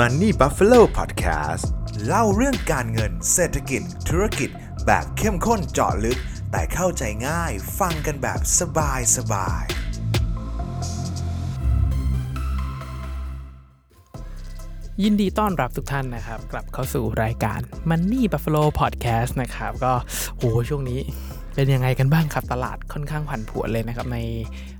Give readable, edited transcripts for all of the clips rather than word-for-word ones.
Money Buffalo Podcast เล่าเรื่องการเงินเศรษฐกิจธุรกิจแบบเข้มข้นเจาะลึกแต่เข้าใจง่ายฟังกันแบบสบายสบายยินดีต้อนรับทุกท่านนะครับกลับเข้าสู่รายการ Money Buffalo Podcast นะครับก็โหช่วงนี้เป็นยังไงกันบ้างครับตลาดค่อนข้างผันผวนเลยนะครับใน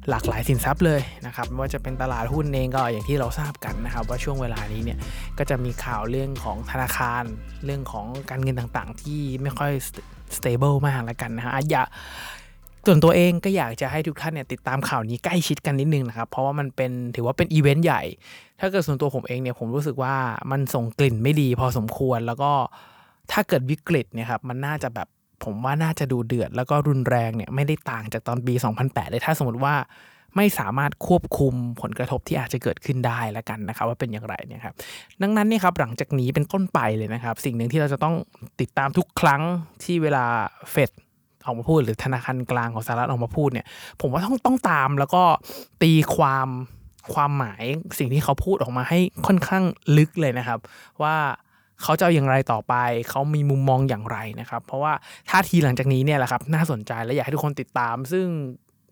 หลากหลายสินทรัพย์เลยนะครับไม่ว่าจะเป็นตลาดหุ้นเองก็อย่างที่เราทราบกันนะครับว่าช่วงเวลานี้เนี่ยก็จะมีข่าวเรื่องของธนาคารเรื่องของการเงินต่างๆที่ไม่ค่อย stable มากละกันนะฮะส่วนตัวเองก็อยากจะให้ทุกท่านเนี่ยติดตามข่าวนี้ใกล้ชิดกันนิดนึงนะครับเพราะว่ามันเป็นถือว่าเป็นอีเวนต์ใหญ่ถ้าเกิดส่วนตัวผมเองเนี่ยผมรู้สึกว่ามันส่งกลิ่นไม่ดีพอสมควรแล้วก็ถ้าเกิดวิกฤตเนี่ยครับมันน่าจะแบบผมว่าน่าจะดูเดือดแล้วก็รุนแรงเนี่ยไม่ได้ต่างจากตอนปี2008เลยถ้าสมมติว่าไม่สามารถควบคุมผลกระทบที่อาจจะเกิดขึ้นได้ละกันนะครับว่าเป็นอย่างไรเนี่ยครับดังนั้นนี่ครับหลังจากนี้เป็นต้นไปเลยนะครับสิ่งหนึ่งที่เราจะต้องติดตามทุกครั้งที่เวลาเฟดออกมาพูดหรือธนาคารกลางของสหรัฐออกมาพูดเนี่ยผมว่าต้องตามแล้วก็ตีความหมายสิ่งที่เขาพูดออกมาให้ค่อนข้างลึกเลยนะครับว่าเขาจะอย่างไรต่อไปเขามีมุมมองอย่างไรนะครับเพราะว่าท่าทีหลังจากนี้เนี่ยแหละครับน่าสนใจและอยากให้ทุกคนติดตามซึ่ง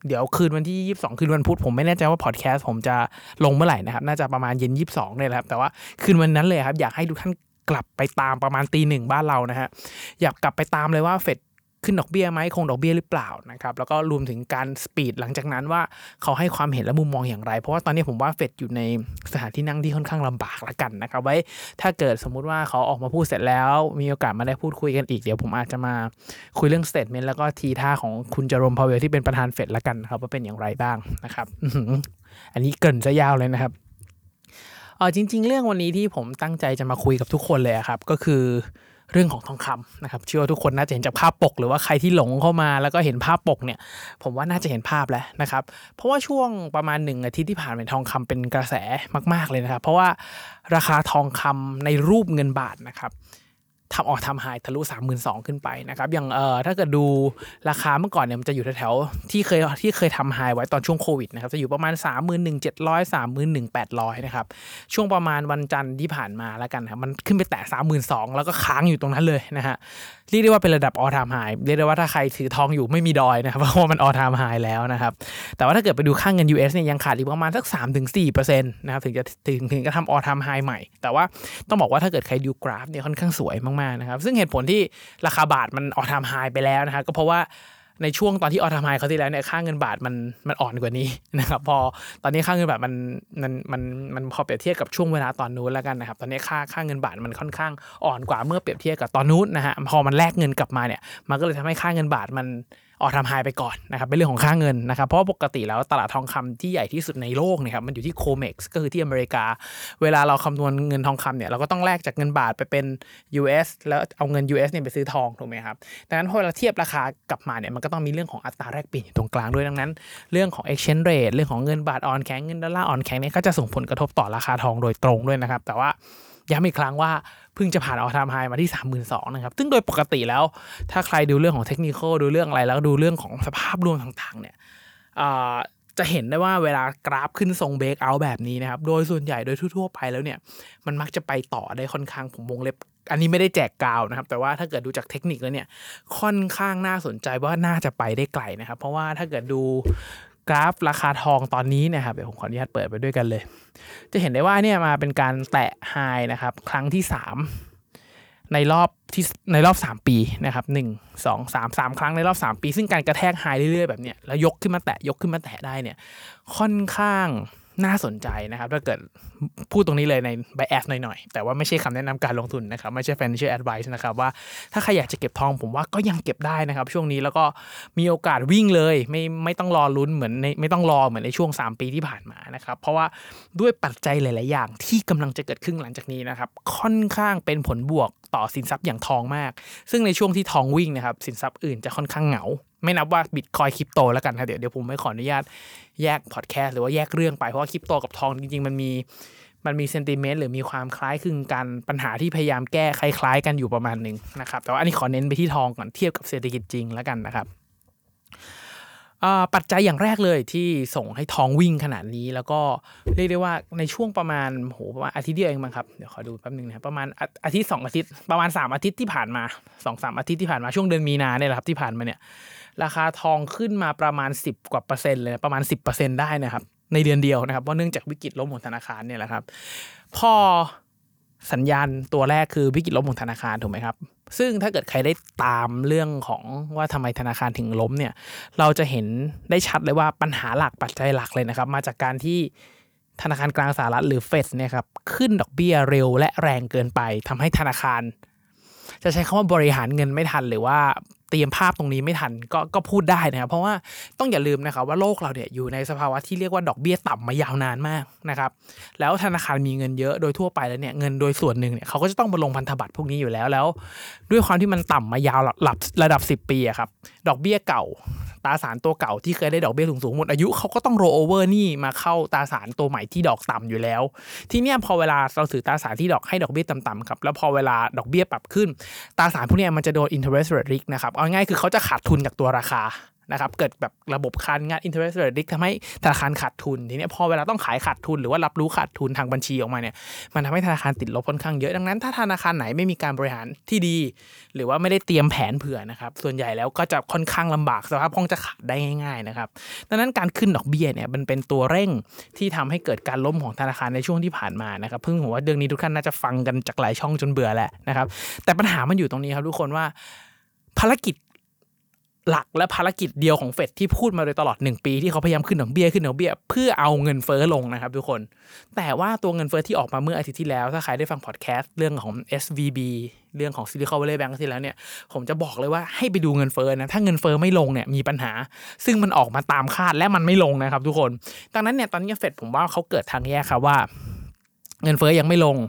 เดี๋ยวคืนวันที่22คืนวันพุธผมไม่แน่ใจว่าพอดแคสต์ผมจะลงเมื่อไหร่นะครับน่าจะประมาณเย็น22เนี่ยแหละครับแต่ว่าคืนวันนั้นเลยครับอยากให้ทุกท่านกลับไปตามประมาณ 1:00 นบ้านเรานะฮะอยากกลับไปตามเลยว่าเฟดขึ้นดอกเบี้ยไหมคงดอกเบี้ยหรือเปล่านะครับแล้วก็รวมถึงการสปีดหลังจากนั้นว่าเขาให้ความเห็นและมุมมองอย่างไรเพราะว่าตอนนี้ผมว่าเฟดอยู่ในสถานที่นั่งที่ค่อนข้างลำบากละกันนะครับไว้ถ้าเกิดสมมุติว่าเขาออกมาพูดเสร็จแล้วมีโอกาสมาได้พูดคุยกันอีกเดี๋ยวผมอาจจะมาคุยเรื่องสเตทเมนต์แล้วก็ทีท่าของคุณเจอโรม พาวเวลที่เป็นประธานเฟดละกันนะครับว่าเป็นอย่างไรบ้างนะครับ อันนี้เกินซะยาวเลยนะครับจริงๆเรื่องวันนี้ที่ผมตั้งใจจะมาคุยกับทุกคนเลยครับก็คือเรื่องของทองคำนะครับเชื่อว่าทุกคนน่าจะเห็นจากภาพปกหรือว่าใครที่หลงเข้ามาแล้วก็เห็นภาพปกเนี่ยผมว่าน่าจะเห็นภาพแล้วนะครับเพราะว่าช่วงประมาณ1อาทิตย์ที่ผ่านมาทองคำเป็นกระแสมากๆเลยนะครับเพราะว่าราคาทองคำในรูปเงินบาทนะครับทำไฮทะลุ 32,000 ขึ้นไปนะครับอย่างถ้าเกิดดูราคาเมื่อก่อนเนี่ยมันจะอยู่แถวๆที่เคยทำไฮไว้ตอนช่วงโควิดนะครับจะอยู่ประมาณ 31,700 31,800 นะครับช่วงประมาณวันจันทร์ที่ผ่านมาแล้วกันครับมันขึ้นไปแตะ 32,000 แล้วก็ค้างอยู่ตรงนั้นเลยนะฮะเรียกได้ว่าเป็นระดับออลไทม์ไฮเรียกได้ว่าถ้าใครถือทองอยู่ไม่มีดอยนะครับเพราะว่ามันออลไทม์ไฮแล้วนะครับแต่ว่าถ้าเกิดไปดูค่าเงิน US เนี่ยยังขาดอีกประมาณสัก 3-4% นะครับถึงจะทำออลไทม์ไฮใหม่แต่ว่าต้องบอกว่าถ้าเกิดใครดูกราฟเนี่ยค่อนข้างสวยมากๆนะครับซึ่งเหตุผลที่ราคาบาทมันออลไทม์ไฮไปแล้วนะครับก็เพราะว่าในช่วงตอนที่ออลไทม์ไฮเขาที่แล้วเนี่ยค่าเงินบาทมันอ่อนกว่านี้นะครับพอตอนนี้ค่าเงินบาทมันพอเปรียบเทียบกับช่วงเวลาตอนนู้นแล้วกันนะครับตอนนี้ค่าเงินบาทมันค่อนข้างอ่อนกว่าเมื่อเปรียบเทียบกับตอนนู้นนะฮะพอมันแลกเงินกลับมาเนี่ยมันก็เลยทำให้ค่าเงินบาทมันออลไทม์ไฮไปก่อนนะครับเป็นเรื่องของค่าเงินนะครับเพราะปกติแล้วตลาดทองคำที่ใหญ่ที่สุดในโลกเนี่ยครับมันอยู่ที่ COMEX ก็คือที่อเมริกาเวลาเราคำนวณเงินทองคำเนี่ยเราก็ต้องแลกจากเงินบาทไปเป็น US แล้วเอาเงิน US เนี่ยไปซื้อทองถูกไหมครับดังนั้นพอเราเทียบราคากลับมาเนี่ยมันก็ต้องมีเรื่องของอัตราแลกเปลี่ยนอยู่ตรงกลางด้วยดังนั้นเรื่องของ exchange rate เรื่องของเงินบาทอ่อนแข็งเงินดอลลาร์อ่อนแข็งเนี่ยก็จะส่งผลกระทบต่อราคาทองโดยตรงด้วยนะครับแต่ว่าย้ำอีกครั้งว่าเพิ่งจะผ่านออลไทม์ไฮมาที่ 32,000 นะครับซึ่งโดยปกติแล้วถ้าใครดูเรื่องของเทคนิคอลดูเรื่องอะไรแล้วดูเรื่องของสภาพรวมต่างๆเนี่ยจะเห็นได้ว่าเวลากราฟขึ้นทรงเบรกเอาท์แบบนี้นะครับโดยส่วนใหญ่โดยทั่วๆไปแล้วเนี่ยมันมักจะไปต่อได้ค่อนข้างผมวงเล็บอันนี้ไม่ได้แจกกาวนะครับแต่ว่าถ้าเกิดดูจากเทคนิคแล้วเนี่ยค่อนข้างน่าสนใจว่าน่าจะไปได้ไกลนะครับเพราะว่าถ้าเกิดดูกราฟราคาทองตอนนี้นะครับเดี๋ยวผมขออนุญาตเปิดไปด้วยกันเลยจะเห็นได้ว่าเนี่ยมาเป็นการแตะไฮนะครับครั้งที่3ในรอบ3ปีนะครับ1 2 3 3ครั้งในรอบ3ปีซึ่งการกระแทกไฮเรื่อยๆแบบเนี้ยแล้วยกขึ้นมาแตะได้เนี่ยค่อนข้างน่าสนใจนะครับถ้าเกิดพูดตรงนี้เลยใน bias หน่อยๆแต่ว่าไม่ใช่คำแนะนำการลงทุนนะครับไม่ใช่ financial advice นะครับว่าถ้าใครอยากจะเก็บทองผมว่าก็ยังเก็บได้นะครับช่วงนี้แล้วก็มีโอกาสวิ่งเลยไม่ต้องรอลุ้นเหมือนไม่ต้องรอเหมือนในช่วง3ปีที่ผ่านมานะครับเพราะว่าด้วยปัจจัยหลายๆอย่างที่กำลังจะเกิดขึ้นหลังจากนี้นะครับค่อนข้างเป็นผลบวกต่อสินทรัพย์อย่างทองมากซึ่งในช่วงที่ทองวิ่งนะครับสินทรัพย์อื่นจะค่อนข้างเหงาไม่นับว่าบิตคอยน์คริปโตแล้วกันครับเดี๋ยวผมไม่ขออนุญาตแยกพอดแคสต์หรือว่าแยกเรื่องไปเพราะว่าคริปโตกับทองจริงๆมันมีเซนติเมนต์หรือมีความคล้ายคลึงกันปัญหาที่พยายามแก้คล้ายๆกันอยู่ประมาณนึงนะครับแต่ว่าอันนี้ขอเน้นไปที่ทองก่อนเทียบกับเศรษฐกิจจริงแล้วกันนะครับ ปัจจัยอย่างแรกเลยที่ส่งให้ทองวิ่งขนาดนี้แล้วก็เรียกได้ว่าในช่วงประมาณอาทิตย์เดียวเองมั้งครับเดี๋ยวขอดูแป๊บนึงนะครับประมาณอาทิตย์2อาทิตย์ประมาณ3อาทิตย์ที่ผ่านมา 2-3 อาทิตย์ที่ผ่านมาช่วงเดือนมีนาเนี่ยแหละครับที่ผ่านมาเนี่ยราคาทองขึ้นมาประมาณ10กว่า%เลยประมาณ 10% ได้นะครับในเดือนเดียวนะครับเพราะเนื่องจากวิกฤตล้มของธนาคารเนี่ยแหละครับพอสัญญาณตัวแรกคือวิกฤตล้มของธนาคารถูกไหมครับซึ่งถ้าเกิดใครได้ตามเรื่องของว่าทำไมธนาคารถึงล้มเนี่ยเราจะเห็นได้ชัดเลยว่าปัญหาหลักปัจจัยหลักเลยนะครับมาจากการที่ธนาคารกลางสหรัฐหรือเฟดเนี่ยครับขึ้นดอกเบี้ยเร็วและแรงเกินไปทำให้ธนาคารจะใช้คำว่าบริหารเงินไม่ทันหรือว่าเตรียมภาพตรงนี้ไม่ทันก็พูดได้นะครับเพราะว่าต้องอย่าลืมนะครับว่าโลกเราเนี่ยอยู่ในสภาวะที่เรียกว่าดอกเบี้ยต่ำมายาวนานมากนะครับแล้วธนาคารมีเงินเยอะโดยทั่วไปแล้วเนี่ยเงินโดยส่วนหนึ่งเนี่ยเขาก็จะต้องมาลงพันธบัตรพวกนี้อยู่แล้วด้วยความที่มันต่ำมายาวระดับ10 ปีอะครับดอกเบี้ยเก่าตราสารตัวเก่าที่เคยได้ดอกเบี้ยสูงๆหมดอายุเขาก็ต้องโรลโอเวอร์นี่มาเข้าตราสารตัวใหม่ที่ดอกต่ำอยู่แล้วทีเนี้ยพอเวลาเราถือตราสารที่ดอกให้ดอกเบี้ยต่ำๆครับแล้วพอเวลาดอกเบี้ยปรับขึ้นตราสารพวกนี้มันจะโดน interest rate risk นะครับเอาง่ายคือเขาจะขาดทุนจากตัวราคานะครับเกิดแบบระบบการงาน interest rate risk ทำให้ธนาคารขาดทุนทีเนี้ยพอเวลาต้องขายขาดทุนหรือว่ารับรู้ขาดทุนทางบัญชีออกมาเนี่ยมันทำให้ธนาคารติดลบค่อนข้างเยอะดังนั้นถ้าธนาคารไหนไม่มีการบริหารที่ดีหรือว่าไม่ได้เตรียมแผนเผื่อนะครับส่วนใหญ่แล้วก็จะค่อนข้างลำบากสภาพคล่องจะขาดได้ง่ายๆนะครับดังนั้นการขึ้นดอกเบี้ยเนี่ยมันเป็นตัวเร่งที่ทำให้เกิดการล้มของธนาคารในช่วงที่ผ่านมานะครับเพิ่งผมว่าเรื่องนี้ทุกท่านน่าจะฟังกันจากหลายช่องจนเบื่อแหละนะครับแต่ปัญหามันอยู่ตรงนี้ครับทุกคนว่าภารกิจหลักและภารกิจเดียวของเฟดที่พูดมาโดยตลอด1ปีที่เขาพยายามขึ้นดอกเบี้ยเพื่อเอาเงินเฟ้อลงนะครับทุกคนแต่ว่าตัวเงินเฟ้อที่ออกมาเมื่ออาทิตย์ที่แล้วถ้าใครได้ฟังพอดแคสต์เรื่องของ SVB เรื่องของ Silicon Valley Bank ที่แล้วเนี่ยผมจะบอกเลยว่าให้ไปดูเงินเฟ้อนะถ้าเงินเฟ้อไม่ลงเนี่ยมีปัญหาซึ่งมันออกมาตามคาดและมันไม่ลงนะครับทุกคนดังนั้นเนี่ยตอนนี้เฟดผมว่าเขาเกิดทางแยกครับว่าเงินเฟ้อยังไม่ลง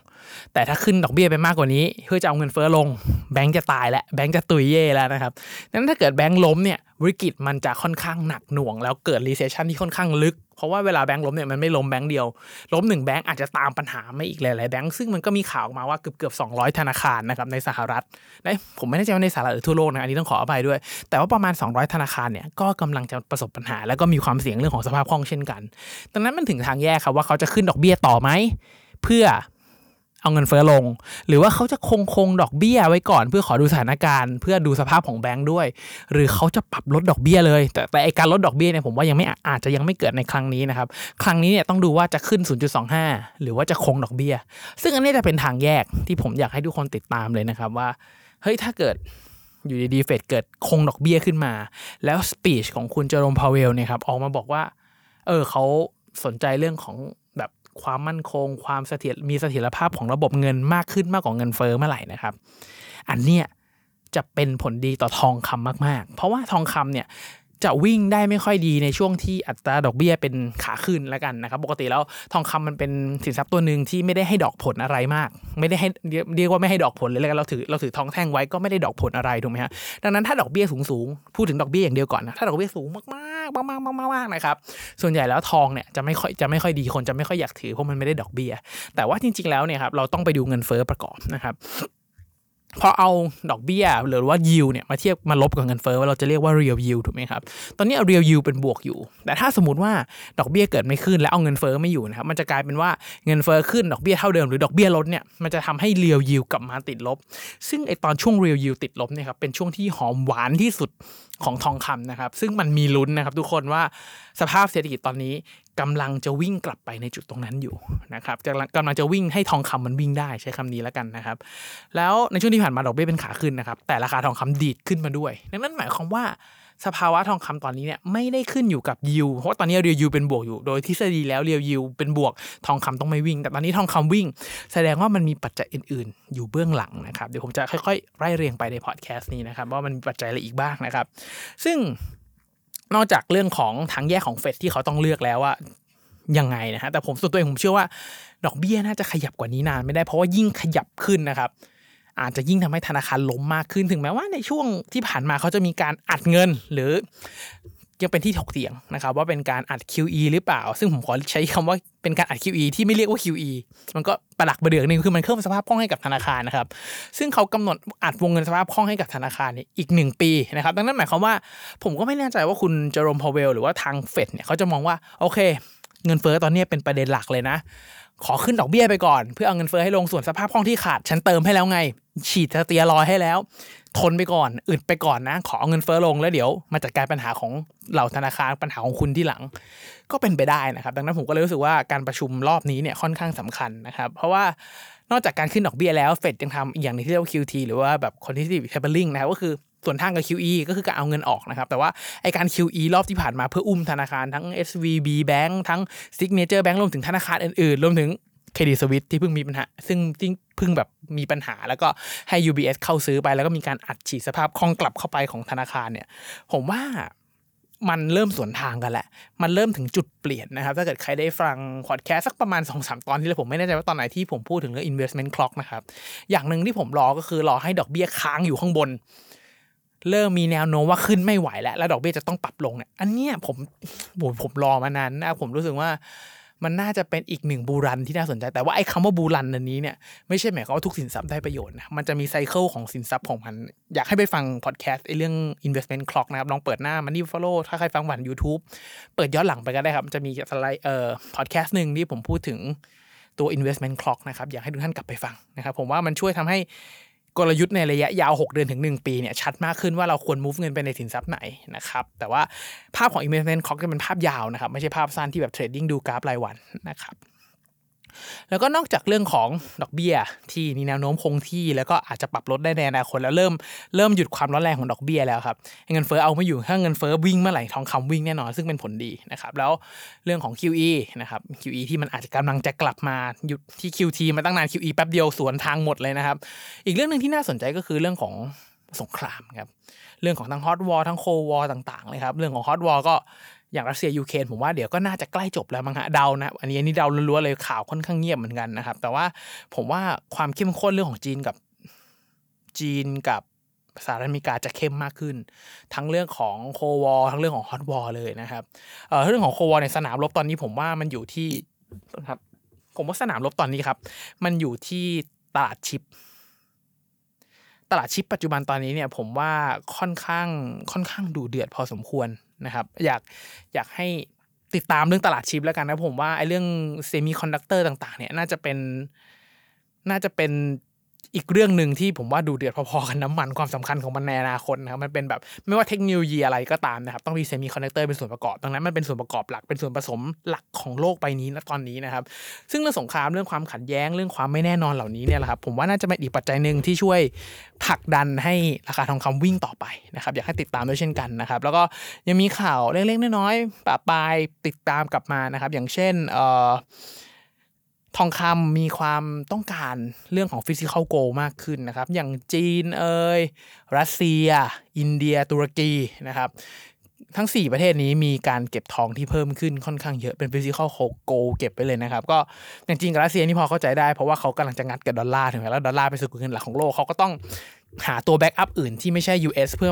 แต่ถ้าขึ้นดอกเบี้ยไปมากกว่านี้เพื่อจะเอาเงินเฟ้อลงแบงก์จะตายแล้วแบงก์จะตุยเย่แล้วนะครับนั้นถ้าเกิดแบงก์ล้มเนี่ยวิกฤตมันจะค่อนข้างหนักหน่วงแล้วเกิด recession ที่ค่อนข้างลึกเพราะว่าเวลาแบงก์ล้มเนี่ยมันไม่ล้มแบงก์เดียวล้ม1แบงก์อาจจะตามปัญหาไม่อีกหลายๆแบงก์ซึ่งมันก็มีข่าวออกมาว่าเกือบ200ธนาคารนะครับในสหรัฐนะผมไม่แน่ใจว่าในสหรัฐหรือทั่วโลกนะอันนี้ต้องขออภัยด้วยแต่ว่าประมาณ200ธนาคารเนี่ยก็กำลังจะประสบปัญหาแล้วก็มีความเสี่ยงเรื่องของสภาพคล่องเช่นกันดังนั้นมันถึงทางแยกครับว่าเขาจะขึ้นดอกเบี้ยต่อมั้ยเพื่อเอาเงินเฟ้อลงหรือว่าเขาจะคงดอกเบี้ยไว้ก่อนเพื่อขอดูสถานการณ์เพื่อดูสภาพของแบงค์ด้วยหรือเขาจะปรับลดดอกเบี้ยเลยแต่ไอ้การลดดอกเบี้ยเนี่ยผมว่ายังไม่อาจจะยังไม่เกิดในครั้งนี้นะครับครั้งนี้เนี่ยต้องดูว่าจะขึ้น 0.25 หรือว่าจะคงดอกเบี้ยซึ่งอันนี้จะเป็นทางแยกที่ผมอยากให้ทุกคนติดตามเลยนะครับว่าเฮ้ยถ้าเกิดอยู่ดีๆเฟดเกิดคงดอกเบี้ยขึ้นมาแล้วสปีชของคุณเจอโรมพาวเวลเนี่ยครับออกมาบอกว่าเขาสนใจเรื่องของความมั่นคงความเสถียรมีเสถียรภาพของระบบเงินมากขึ้นมากกว่าเงินเฟ้อเมื่อไหร่นะครับอันเนี้ยจะเป็นผลดีต่อทองคำมากๆเพราะว่าทองคำเนี่ยจะวิ่งได้ไม่ค่อยดีในช่วงที่อัตราดอกเบี้ยเป็นขาขึ้นแล้วกันนะครับปกติแล้วทองคำมันเป็นสินทรัพย์ตัวนึงที่ไม่ได้ให้ดอกผลอะไรมากไม่ได้ให้เรียกว่าไม่ให้ดอกผลเลยแล้วกันเราถือทองแท่งไว้ก็ไม่ได้ดอกผลอะไรถูกไหมฮะดังนั้นถ้าดอกเบี้ยสูงๆพูดถึงดอกเบี้ยอย่างเดียวก่อนนะถ้าดอกเบี้ยสูงมากๆมากๆนะครับส่วนใหญ่แล้วทองเนี่ยจะไม่ค่อยดีคนจะไม่ค่อยอยากถือเพราะมันไม่ได้ดอกเบี้ยแต่ว่าจริงๆแล้วเนี่ยครับเราต้องไปดูเงินเฟ้อประกอบนะครับพอเอาดอกเบี้ยหรือว่า yield เนี่ยมาเทียบมาลบกับเงินเฟ้อว่าเราจะเรียกว่า real yield ถูกไหมครับตอนนี้ real yield เป็นบวกอยู่แต่ถ้าสมมติว่าดอกเบี้ยเกิดไม่ขึ้นแล้วเอาเงินเฟ้อไม่อยู่นะครับมันจะกลายเป็นว่าเงินเฟ้อขึ้นดอกเบี้ยเท่าเดิมหรือดอกเบี้ยลดเนี่ยมันจะทำให้ real yield กลับมาติดลบซึ่งไอตอนช่วง real yield ติดลบเนี่ยครับเป็นช่วงที่หอมหวานที่สุดของทองคำนะครับซึ่งมันมีลุ้นนะครับทุกคนว่าสภาพเศรษฐกิจตอนนี้กำลังจะวิ่งกลับไปในจุดตรงนั้นอยู่นะครับกำลังจะวิ่งให้ทองคำมันวิ่งได้ใช้คำนี้แล้วกันนะครับแล้วในช่วงที่ผ่านมาดอกเบี้ยเป็นขาขึ้นนะครับแต่ราคาทองคำดีดขึ้นมาด้วยนั่นหมายความว่าสภาวะทองคำตอนนี้เนี่ยไม่ได้ขึ้นอยู่กับยิวเพราะตอนนี้เรียวยิวเป็นบวกอยู่โดยทฤษฎีแล้วเรียวยิวเป็นบวกทองคำต้องไม่วิ่งแต่ตอนนี้ทองคำวิ่งแสดงว่ามันมีปัจจัยอื่นๆอยู่เบื้องหลังนะครับเดี๋ยวผมจะค่อยๆไล่เรียงไปในพอดแคสต์นี้นะครับว่ามันมีปัจจัยอะไรอีกบ้างนะครับซึ่งนอกจากเรื่องของทางแยกของเฟดที่เขาต้องเลือกแล้วว่ายังไงนะฮะแต่ผมส่วนตัวเองผมเชื่อว่าดอกเบี้ยน่าจะขยับกว่านี้นานไม่ได้เพราะว่ายิ่งขยับขึ้นนะครับอาจจะยิ่งทำให้ธนาคารล้มมากขึ้นถึงแม้ว่าในช่วงที่ผ่านมาเขาจะมีการอัดเงินหรือ ยังเป็นที่ถกเถียงนะครับว่าเป็นการอัด QE หรือเปล่าซึ่งผมขอใช้คำว่าเป็นการอัด QE ที่ไม่เรียกว่า QE มันก็ประหลักประเดือกนึงคือมันเพิ่มสภาพคล่องให้กับธนาคารนะครับซึ่งเขากำหนดอัดวงเงินสภาพคล่องให้กับธนาคารเนี่ยอีก1ปีนะครับดังนั้นหมายความว่าผมก็ไม่แน่ใจว่าคุณเจอโรมพาวเวลหรือว่าทางเฟดเนี่ยเขาจะมองว่าโอเคเงินเฟ้อตอนนี้เป็นประเด็นหลักเลยนะขอขึ้นดอกเบี้ยไปก่อนเพื่อเอาเงินเฟ้อให้ลงส่วนสภาพคล่องที่ขาดฉันเติมให้แล้วไงฉีดสเตียรอยให้แล้วทนไปก่อนอึดไปก่อนนะขอเอาเงินเฟ้อลงแล้วเดี๋ยวมาจัดการปัญหาของเหล่าธนาคารปัญหาของคุณที่หลังก็เป็นไปได้นะครับดังนั้นผมก็เลยรู้สึกว่าการประชุมรอบนี้เนี่ยค่อนข้างสำคัญนะครับเพราะว่านอกจากการขึ้นดอกเบี้ยแล้วเฟดยังทำอีกอย่างนึงที่เรียกว่า QT หรือว่าแบบ quantitative tapering นะครับก็คือส่วนทางกับ QE ก็คือการเอาเงินออกนะครับแต่ว่าไอการ QE รอบที่ผ่านมาเพื่ออุ้มธนาคารทั้ง SVB Bank ทั้ง Signature Bank รวมถึงธนาคารอื่นๆรวมถึง Credit Suisse ที่เพิ่งมีปัญหาซึ่งเพิ่งแบบมีปัญหาแล้วก็ให้ UBS เข้าซื้อไปแล้วก็มีการอัดฉีดสภาพคล่องกลับเข้าไปของธนาคารเนี่ยผมว่ามันเริ่มสวนทางกันแหละมันเริ่มถึงจุดเปลี่ยนนะครับถ้าเกิดใครได้ฟังพอดแคสต์สักประมาณ 2-3 ตอนที่แล้วผมไม่แน่ใจว่าตอนไหนที่ผมพูดถึงเรื่อง investment clock นะครับอย่างนึงที่ผมรอก็คือรอให้ดอกเบี้ยค้างอยู่ข้างบนเริ่มมีแนวโน้มว่าขึ้นไม่ไหวแล้วดอกเบี้ยจะต้องปรับลงเนี่ยอันเนี้ยผมรอมานานนะผมรู้สึกว่ามันน่าจะเป็นอีกหนึ่งบูรันที่น่าสนใจแต่ว่าไอ้คำว่าบูรันอันนี้เนี่ยไม่ใช่หมายความว่าทุกสินทรัพย์ได้ประโยชน์นะมันจะมีไซเคิลของสินทรัพย์ของมันอยากให้ไปฟังพอดแคสต์ไอ้เรื่อง investment clock นะครับลองเปิดหน้า Money Buffalo ถ้าใครฟังผ่าน YouTube เปิดย้อนหลังไปก็ได้ครับจะมีสไลด์พอดแคสต์นึงที่ผมพูดถึงตัว investment clock นะครับอยากให้ทุกท่านกลับไปฟังนะครับผมว่ามันช่วยทำให้กลยุทธ์ในระยะยาว6เดือนถึง1ปีเนี่ยชัดมากขึ้นว่าเราควร move เงินไปในสินทรัพย์ไหนนะครับแต่ว่าภาพของ investment clock เป็นภาพยาวนะครับไม่ใช่ภาพสั้นที่แบบ trading ดูกราฟรายวันนะครับแล้วก็นอกจากเรื่องของดอกเบี้ยที่มีแนวโน้มคงที่แล้วก็อาจจะปรับลดได้ในอนาคตแล้วเริ่มหยุดความร้อนแรงของดอกเบี้ยแล้วครับเงินเฟ้อเอาไม่อยู่ถ้าเงินเฟ้อวิ่งเมื่อไหร่ทองคำวิ่งแน่นอนซึ่งเป็นผลดีนะครับแล้วเรื่องของ QE นะครับ QE ที่มันอาจจะกำลังจะกลับมาหยุดที่ QT มาตั้งนาน QE แป๊บเดียวสวนทางหมดเลยนะครับอีกเรื่องนึงที่น่าสนใจก็คือเรื่องของสงครามครับเรื่องของทั้งฮอตวอร์ทั้งโคลด์วอร์ต่างๆเลยครับเรื่องของฮอตวอร์ก็อย่างรัสเซียยูเครนผมว่าเดี๋ยวก็น่าจะใกล้จบแล้วมั้งฮะเดานะอันนี้เดาล้วนๆเลยข่าวค่อนข้างเงียบเหมือนกันนะครับแต่ว่าผมว่าความเข้มข้นเรื่องของจีนกับสหรัฐอเมริกาจะเข้มมากขึ้นทั้งเรื่องของโคลด์วอร์ทั้งเรื่องของฮอตวอร์เลยนะครับเรื่องของโคลด์วอร์ในสนามรบตอนนี้ผมว่ามันอยู่ที่ครับผมว่าสนามรบตอนนี้ครับมันอยู่ที่ตลาดชิปปัจจุบันตอนนี้เนี่ยผมว่าค่อนข้างดุเดือดพอสมควรนะครับอยากให้ติดตามเรื่องตลาดชิปแล้วกันนะผมว่าไอ้เรื่องเซมิคอนดักเตอร์ต่างๆเนี่ยน่าจะเป็นอีกเรื่องนึงที่ผมว่าดุเดือดพอๆกันน้ำมันความสำคัญของมันในอนาคตนะครับมันเป็นแบบไม่ว่าเทคโนโลยีอะไรก็ตามนะครับต้องมีเซมิคอนดักเตอร์เป็นส่วนประกอบดังนั้นมันเป็นส่วนประกอบหลักเป็นส่วนผสมหลักของโลกใบนี้ณตอนนี้นะครับซึ่งเรื่องสงครามเรื่องความขัดแย้งเรื่องความไม่แน่นอนเหล่านี้เนี่ยแหละครับผมว่าน่าจะเป็นอีกปัจจัยนึงที่ช่วยผลักดันให้ราคาทองคำวิ่งต่อไปนะครับอยากให้ติดตามด้วยเช่นกันนะครับแล้วก็ยังมีข่าวเล็กๆน้อยๆปะปายติดตามกลับมานะครับอย่างเช่นทองคำมีความต้องการเรื่องของ physical gold มากขึ้นนะครับอย่างจีนรัสเซียอินเดียตุรกีนะครับทั้ง4ประเทศนี้มีการเก็บทองที่เพิ่มขึ้นค่อนข้างเยอะเป็น physical gold เก็บไปเลยนะครับก็อย่างจีนกับรัสเซียนี่พอเข้าใจได้เพราะว่าเขากำลังจะงัดกับดอลลาร์ถึงแล้วดอลลาร์เป็นสกุลเงินหลักของโลกเขาก็ต้องหาตัวแบ็กอัพอื่นที่ไม่ใช่ US เพื่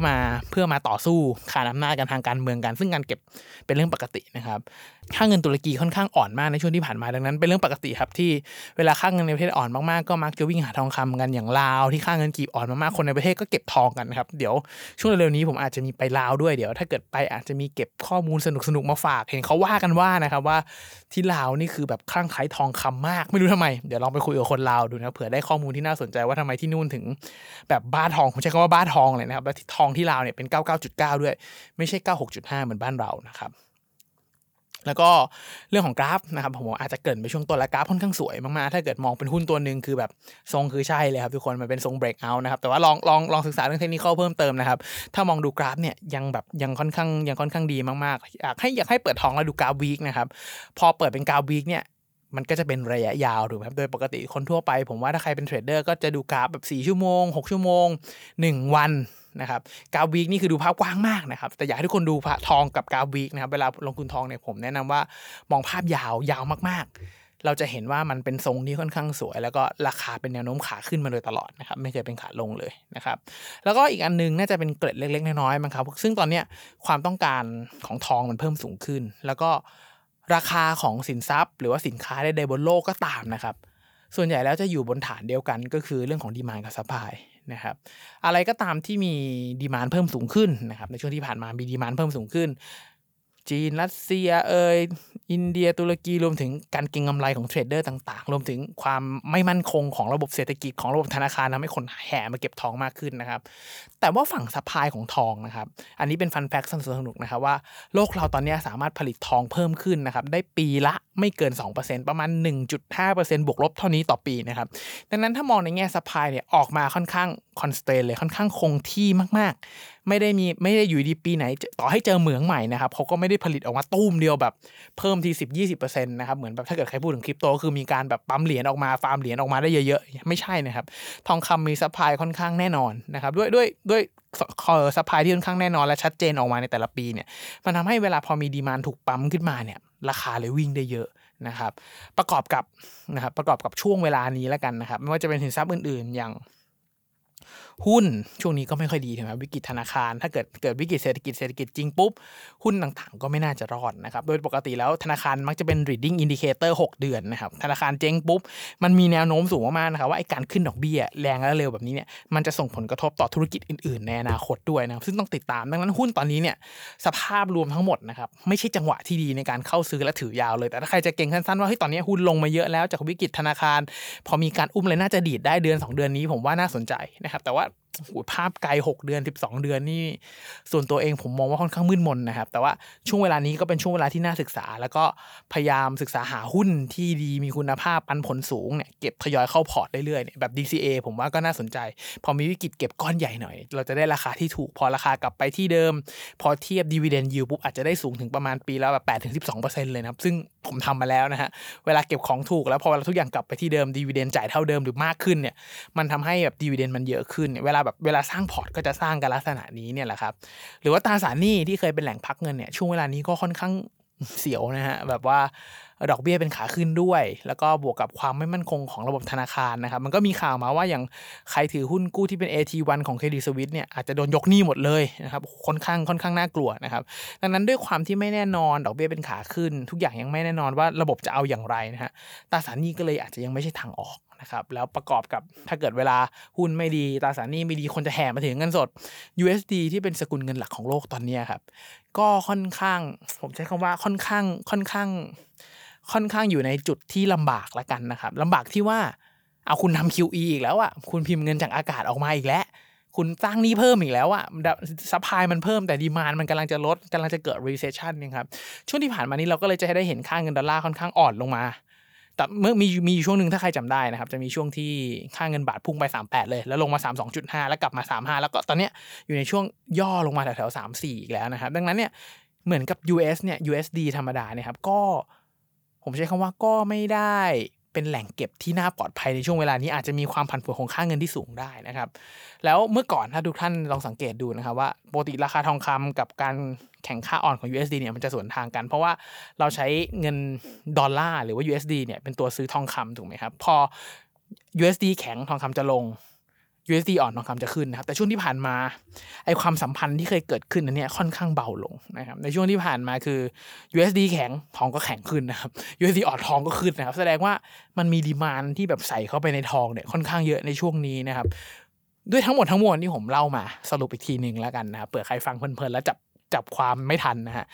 อมาต่อสู้ขาดอำนาจกันทางการเมืองกันซึ่งการเก็บเป็นเรื่องปกตินะครับค่าเงินตุรกีค่อนข้างอ่อนมากในช่วงที่ผ่านมาดังนั้นเป็นเรื่องปกติครับที่เวลาค่าเงินในประเทศอ่อนมากๆก็มักจะวิ่งหาทองคำกันอย่างลาวที่ค่าเงินกีบอ่อนมากๆคนในประเทศก็เก็บทองกันนะครับเดี๋ยวช่วงเร็วๆนี้ผมอาจจะมีไปลาวด้วยเดี๋ยวถ้าเกิดไปอาจจะมีเก็บข้อมูลสนุกๆมาฝากเห็นเขาว่ากันว่านะครับว่าที่ลาวนี่คือแบบคลั่งไคล้ทองคำมากไม่รู้ทำไมเดี๋ยวลองไปคุยกับคนลาวดูนะเผื่อได้ข้อมูลที่น่าสนใจว่าทำไมที่นู่นถึงแบบบ้าทองผมใช้คำว่าบ้าทองเลยนะครับและทองที่ลาวเนี่ยเป็น 99.9 ด้วยไม่ใช่ 96.5 เหมือนบ้านเรานะครับแล้วก็เรื่องของกราฟนะครับผมอาจจะเกริ่นไปช่วงต้นแล้วกราฟค่อนข้างสวยมากๆถ้าเกิดมองเป็นหุ้นตัวนึงคือแบบทรงคือใช่เลยครับทุกคนมันเป็นทรงเบรกเอาท์นะครับแต่ว่าลองศึกษาเรื่องเทคนิคเพิ่มเติมนะครับถ้ามองดูกราฟเนี่ยยังค่อนข้างดีมากๆอยากให้เปิดทองแล้วดูกราฟวีคนะครับพอเปิดเป็นกราฟวีคเนี่ยมันก็จะเป็นระยะยาวถูกไหมครับโดยปกติคนทั่วไปผมว่าถ้าใครเป็นเทรดเดอร์ก็จะดูกราฟแบบ4ชั่วโมง6ชั่วโมง1วันนะครับกราฟวีคนี่คือดูภาพกว้างมากนะครับแต่อยากให้ทุกคนดูทองกับกราฟวีคนะครับเวลาลงทุนทองเนี่ยผมแนะนำว่ามองภาพยาวมากๆ เราจะเห็นว่ามันเป็นทรงที่ค่อนข้างสวยแล้วก็ราคาเป็นแนวโน้มขาขึ้นมาโดยตลอดนะครับไม่เคยเป็นขาลงเลยนะครับแล้วก็อีกอันนึงน่าจะเป็นเกล็ดเล็กๆน้อยๆมั้งครับซึ่งตอนเนี้ยความต้องการของทองมันเพิ่มสูงขึ้นแล้วก็ราคาของสินทรัพย์หรือว่าสินค้าใดๆบนโลกก็ตามนะครับส่วนใหญ่แล้วจะอยู่บนฐานเดียวกันก็คือเรื่องของดีมานด์กับซัพพลายนะครับอะไรก็ตามที่มีดีมานด์เพิ่มสูงขึ้นนะครับในช่วงที่ผ่านมามีดีมานด์เพิ่มสูงขึ้นจีนรัสเซียอินเดียตุรกีรวมถึงการเก็งกำไรของเทรดเดอร์ต่างๆรวมถึงความไม่มั่นคงของระบบเศรษฐกิจของระบบธนาคารทำให้คนแห่มาเก็บทองมากขึ้นนะครับแต่ว่าฝั่งซัพพลายของทองนะครับอันนี้เป็นฟันแฟกต์สนุกนะครับว่าโลกเราตอนนี้สามารถผลิตทองเพิ่มขึ้นนะครับได้ปีละไม่เกิน 2% ประมาณ 1.5% บวกลบเท่านี้ต่อปีนะครับดังนั้นถ้ามองในแง่ซัพพลายเนี่ยออกมาค่อนข้างคอนสแตนต์เลยค่อนข้างคงที่มากๆไม่ได้อยู่ดีปีไหนต่อให้เจอเหมืองใหม่นะครับเขาก็ไม่ได้ผลิตออกมาตู้มเดียวแบบเพิ่มที 10-20% นะครับเหมือนแบบถ้าเกิดใครพูดถึงคริปโตคือมีการแบบปั๊มเหรียญออกมาฟาร์มเหรียญออกมาได้เยอะๆไม่ใช่นะครับทองคำมีซัพพลายค่อนข้างแน่นอนนะครับด้วยซัพพลายที่ค่อนข้างแน่นอนและชัดเจนออกมาในแต่ละปีเนี่ยมันทำให้เวลาพอมีดีมานด์ถูกปั๊มขึ้นมาเนี่ยราคาเลยวิ่งได้เยอะนะครับประกอบกับช่วงเวลานี้แล้วกันนะครับไม่ว่าจะเป็นสินทรัพย์อื่นๆอย่างหุ้นช่วงนี้ก็ไม่ค่อยดีนะครับวิกฤตธนาคารถ้าเกิดวิกฤตเศรษฐกิจจริงปุ๊บหุ้นต่างๆก็ไม่น่าจะรอดนะครับโดยปกติแล้วธนาคารมักจะเป็น leading indicator 6 เดือนนะครับธนาคารเจ๊งปุ๊บมันมีแนวโน้มสูงมากๆนะครับว่าไอ้การขึ้นดอกเบี้ยแรงและเร็วแบบนี้เนี่ยมันจะส่งผลกระทบต่อธุรกิจอื่นๆในอนาคตด้วยนะครับซึ่งต้องติดตามดังนั้นหุ้นตอนนี้เนี่ยสภาพรวมทั้งหมดนะครับไม่ใช่จังหวะที่ดีในการเข้าซื้อและถือยาวเลยแต่ถ้าใครจะเก่งสั้นๆว่าเฮ้ยตอนนี้หุ้นลงมาเยอะแล้วจากวิกฤตธนาคารพอมีการอุ้มเลยน่าจะดีดได้เดือน2เดือนนี้ผมว่าน่าสนใจนะครับแต่ว่าภาพไกล6เดือน12เดือนนี่ส่วนตัวเองผมมองว่าค่อนข้างมืดมนนะครับแต่ว่าช่วงเวลานี้ก็เป็นช่วงเวลาที่น่าศึกษาแล้วก็พยายามศึกษาหาหุ้นที่ดีมีคุณภาพปันผลสูงเนี่ยเก็บทยอยเข้าพอร์ตเรื่อยๆเนี่ยแบบ DCA ผมว่าก็น่าสนใจพอมีวิกฤตเก็บก้อนใหญ่หน่อยเราจะได้ราคาที่ถูกพอราคากลับไปที่เดิมพอเทียบ Dividend Yield ปุ๊บอาจจะได้สูงถึงประมาณปีแล้วแบบ 8-12% เลยนะครับซึ่งผมทำมาแล้วนะฮะเวลาเก็บของถูกแล้วพอเวลาทุกอย่างกลับไปที่เดิม Dividend จ่ายเท่าเดิมหรือมากขึ้นเนี่ยมันทำให้แบบ Dividend มันเยอะขึ้นเวลาสร้างพอร์ตก็จะสร้างกันลักษณะนี้เนี่ยแหละครับหรือว่าตราสารหนี้ที่เคยเป็นแหล่งพักเงินเนี่ยช่วงเวลานี้ก็ค่อนข้างเสียวนะฮะแบบว่าดอกเบี้ยเป็นขาขึ้นด้วยแล้วก็บวกกับความไม่มั่นคงของระบบธนาคารนะครับมันก็มีข่าวมาว่าอย่างใครถือหุ้นกู้ที่เป็น AT1 ของ Credit Suisse เนี่ยอาจจะโดนยกหนี้หมดเลยนะครับค่อนข้างน่ากลัวนะครับดังนั้นด้วยความที่ไม่แน่นอนดอกเบี้ยเป็นขาขึ้นทุกอย่างยังไม่แน่นอนว่าระบบจะเอาอย่างไรนะฮะตราสารหนี้ก็เลยอาจจะยังไม่ใช่ทางออกนะครับแล้วประกอบกับถ้าเกิดเวลาหุ้นไม่ดีตราสารหนี้ไม่ดีคนจะแห่มาถือเงินสด USD ที่เป็นสกุลเงินหลักของโลกตอนนี้ครับก็ค่อนข้างผมใช้คำว่าค่อนข้างอยู่ในจุดที่ลำบากละกันนะครับลำบากที่ว่าเอาคุณทำ QE อีกแล้วอ่ะคุณพิมพ์เงินจากอากาศออกมาอีกแล้วคุณสร้างหนี้เพิ่มอีกแล้วอ่ะซัพพลายมันเพิ่มแต่ดีมานด์มันกำลังจะลดกำลังจะเกิด recession นะครับช่วงที่ผ่านมานี้เราก็เลยจะได้เห็นค่าเงินดอลลาร์ค่อนข้างอ่อนลงมาแต่เมื่อมีช่วงนึงถ้าใครจำได้นะครับจะมีช่วงที่ค่าเงินบาทพุ่งไป 3.8 เลยแล้วลงมา 32.5 แล้วกลับมา 3.5 แล้วก็ตอนเนี้ยอยู่ในช่วงย่อลงมาแถวๆ 3.4 อีกแล้วนะครับดังนั้นเนี่ยเหมือนกับ US เนี่ย USD ธรรมดาเนี่ยครับก็ผมใช้คำว่าก็ไม่ได้เป็นแหล่งเก็บที่น่าปลอดภัยในช่วงเวลานี้อาจจะมีความผันผวนของค่าเงินที่สูงได้นะครับแล้วเมื่อก่อนถ้าทุกท่านลองสังเกตดูนะครับว่าปกติราคาทองคำกับการแข่งค่าอ่อนของ USD เนี่ยมันจะสวนทางกันเพราะว่าเราใช้เงินดอลลาร์หรือว่า USD เนี่ยเป็นตัวซื้อทองคำถูกไหมครับพอ USD แข็งทองคำจะลง USD อ่อนทองคำจะขึ้นนะครับแต่ช่วงที่ผ่านมาไอ้ความสัมพันธ์ที่เคยเกิดขึ้นนั้นเนี่ยค่อนข้างเบาลงนะครับในช่วงที่ผ่านมาคือ USD แข็งทองก็แข็งขึ้นนะครับ USD อ่อนทองก็ขึ้นนะครับแสดงว่ามันมีดีมานด์ที่แบบใส่เข้าไปในทองเนี่ยค่อนข้างเยอะในช่วงนี้นะครับด้วยทั้งหมดทั้งมวลที่ผมเล่ามาสรุปอีกทีนึงแล้วกันนะครับเผื่อใครฟังเพลินๆแล้วจับความไม่ทันนะฮะ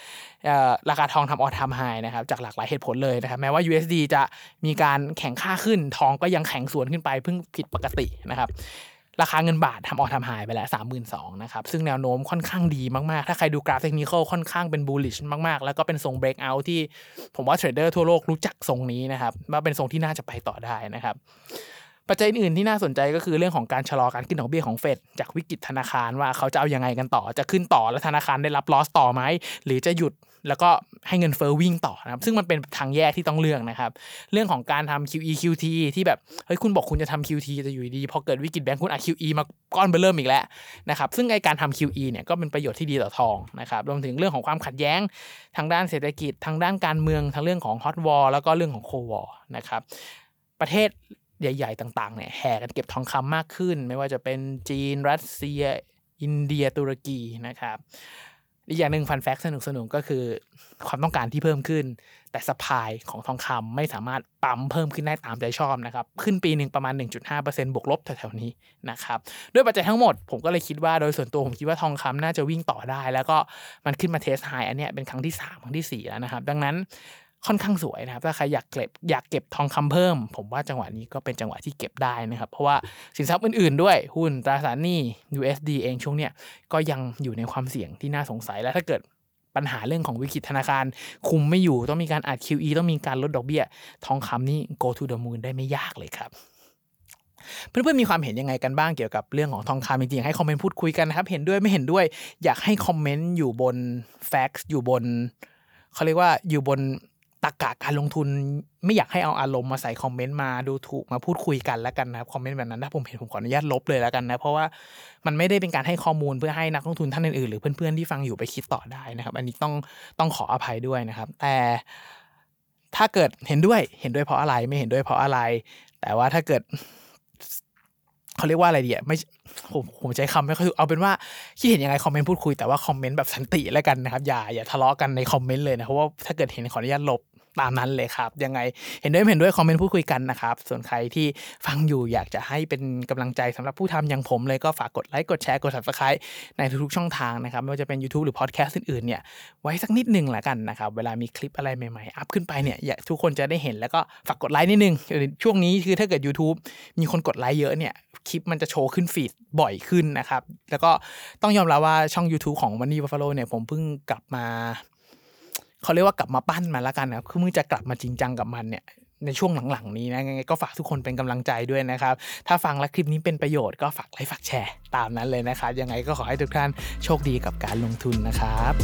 ราคาทองทำ all time high นะครับจากหลากหลายเหตุผลเลยนะครับแม้ว่า USD จะมีการแข่งค่าขึ้นทองก็ยังแข่งสวนขึ้นไปเพิ่งผิดปกตินะครับราคาเงินบาททำ all time high ไปแล้ว 32,000 นะครับซึ่งแนวโน้มค่อนข้างดีมากๆถ้าใครดูกราฟเทคนิคอลค่อนข้างเป็น bullish มากๆแล้วก็เป็นทรง breakout ที่ผมว่าเทรดเดอร์ทั่วโลกรู้จักทรงนี้นะครับว่าเป็นทรงที่น่าจะไปต่อได้นะครับ ปัจจัยอื่นที่น่าสนใจก็คือเรื่องของการชะลอการขึ้นดอกเบี้ยของเฟดจากวิกฤตธนาคารว่าเขาจะเอายังไงกันต่อจะขึ้นต่อแล้วธนาคารได้รับลอสต่อไหมหรือจะหยุดแล้วก็ให้เงินเฟ้อวิ่งต่อนะครับซึ่งมันเป็นทางแยกที่ต้องเลือกนะครับเรื่องของการทำ QE QT ที่แบบเฮ้ยคุณบอกคุณจะทำ QT แต่อยู่ดีพอเกิดวิกฤตแบงก์คุณอัด QE มาก้อนเบอร์เริ่มอีกแล้วนะครับซึ่งการทำ QE เนี่ยก็เป็นประโยชน์ที่ดีต่อทองนะครับรวมถึงเรื่องของความขัดแย้งทางด้านเศรษฐกิจทางด้านการเมืองทั้งเรื่องของ Hot War แล้วก็เรื่องของ Cold War นะครับประเทศใหญ่ๆต่างๆเนี่ยแห่กันเก็บทองคำมากขึ้นไม่ว่าจะเป็นจีนรัสเซียอินเดียตุรกีนะครับอีกอย่างหนึ่งฟันแฟกต์สนุกๆก็คือความต้องการที่เพิ่มขึ้นแต่ซัพพลายของทองคำไม่สามารถปั๊มเพิ่มขึ้นได้ตามใจชอบนะครับขึ้นปีนึงประมาณ 1.5% บวกลบแถวๆนี้นะครับด้วยปัจจัยทั้งหมดผมก็เลยคิดว่าโดยส่วนตัวผมคิดว่าทองคำน่าจะวิ่งต่อได้แล้วก็มันขึ้นมาเทสไฮอันเนี้ยเป็นครั้งที่3ครั้งที่4แล้วนะครับดังนั้นค่อนข้างสวยนะครับถ้าใครอยากเก็บทองคำเพิ่มผมว่าจังหวะนี้ก็เป็นจังหวะที่เก็บได้นะครับเพราะว่าสินทรัพย์อื่นๆด้วยหุ้นตราสารหนี้ USD เองช่วงเนี้ยก็ยังอยู่ในความเสี่ยงที่น่าสงสัยและถ้าเกิดปัญหาเรื่องของวิกฤตธนาคารคุมไม่อยู่ต้องมีการอัด QE ต้องมีการลดดอกเบี้ยทองคำนี่ go to the moon ได้ไม่ยากเลยครับเพื่อนๆมีความเห็นยังไงกันบ้างเกี่ยวกับเรื่องของทองคำจริงๆให้คอมเมนต์พูดคุยกันนะครับเห็นด้วยไม่เห็นด้วยอยากให้คอมเมนต์อยู่บน facts อยู่บนเค้าเรียกว่าอยู่บนตรรกะการลงทุนไม่อยากให้เอาอารมณ์มาใส่คอมเมนต์มาดูถูกมาพูดคุยกันแล้วกันนะครับคอมเมนต์แบบนั้นถ้าผมเห็นผมขออนุญาตลบเลยแล้วกันนะเพราะว่ามันไม่ได้เป็นการให้ข้อมูลเพื่อให้นักลงทุนท่านอื่นๆหรือเพื่อนๆที่ฟังอยู่ไปคิดต่อได้นะครับอันนี้ต้องขออภัยด้วยนะครับแต่ถ้าเกิดเห็นด้วยเพราะอะไรไม่เห็นด้วยเพราะอะไรแต่ว่าถ้าเกิดเขาเรียกว่าอะไรดีอ่ะไม่ผมใช้คำไม่ค่อยถูกเอาเป็นว่าคิดเห็นยังไงคอมเมนต์พูดคุยแต่ว่าคอมเมนต์แบบสันติแล้วกันนะครับอย่าทะเลาะกันในคอมเมนต์เลยนะเพราะว่าถ้าเกิดเห็นขออนุญาตลบตามนั้นเลยครับยังไงเห็นด้วยคอมเมนต์พูดคุยกันนะครับส่วนใครที่ฟังอยู่อยากจะให้เป็นกำลังใจสำหรับผู้ทำอย่างผมเลยก็ฝากกดไลค์กดแชร์กด Subscribe ในทุกๆช่องทางนะครับไม่ว่าจะเป็น YouTube หรือ Podcast อื่นๆเนี่ยไว้สักนิดนึงละกันนะครับเวลามีคลิปอะไรใหม่ๆอัพขึ้นไปเนี่ยทุกคนจะได้เห็นแล้วก็ฝากกดไลค์นิดนึงช่วงนี้คือถ้าเกิด YouTube มีคนกดไลค์เยอะเนี่ยคลิปมันจะโชว์ขึ้นฟีดบ่อยขึ้นนะครับแล้วก็ต้องยอมรับว่าช่อง YouTube ของ Money Buffalo เนี่ยผมเพิ่งกลับมาเขาเรียกว่ากลับมาปั้นมันละกันครับคือมึงจะกลับมาจริงจังกับมันเนี่ยในช่วงหลังๆนี้นะยังไงก็ฝากทุกคนเป็นกำลังใจด้วยนะครับถ้าฟังและคลิปนี้เป็นประโยชน์ก็ฝากไลค์ฝากแชร์ตามนั้นเลยนะครับยังไงก็ขอให้ทุกท่านโชคดีกับการลงทุนนะครับ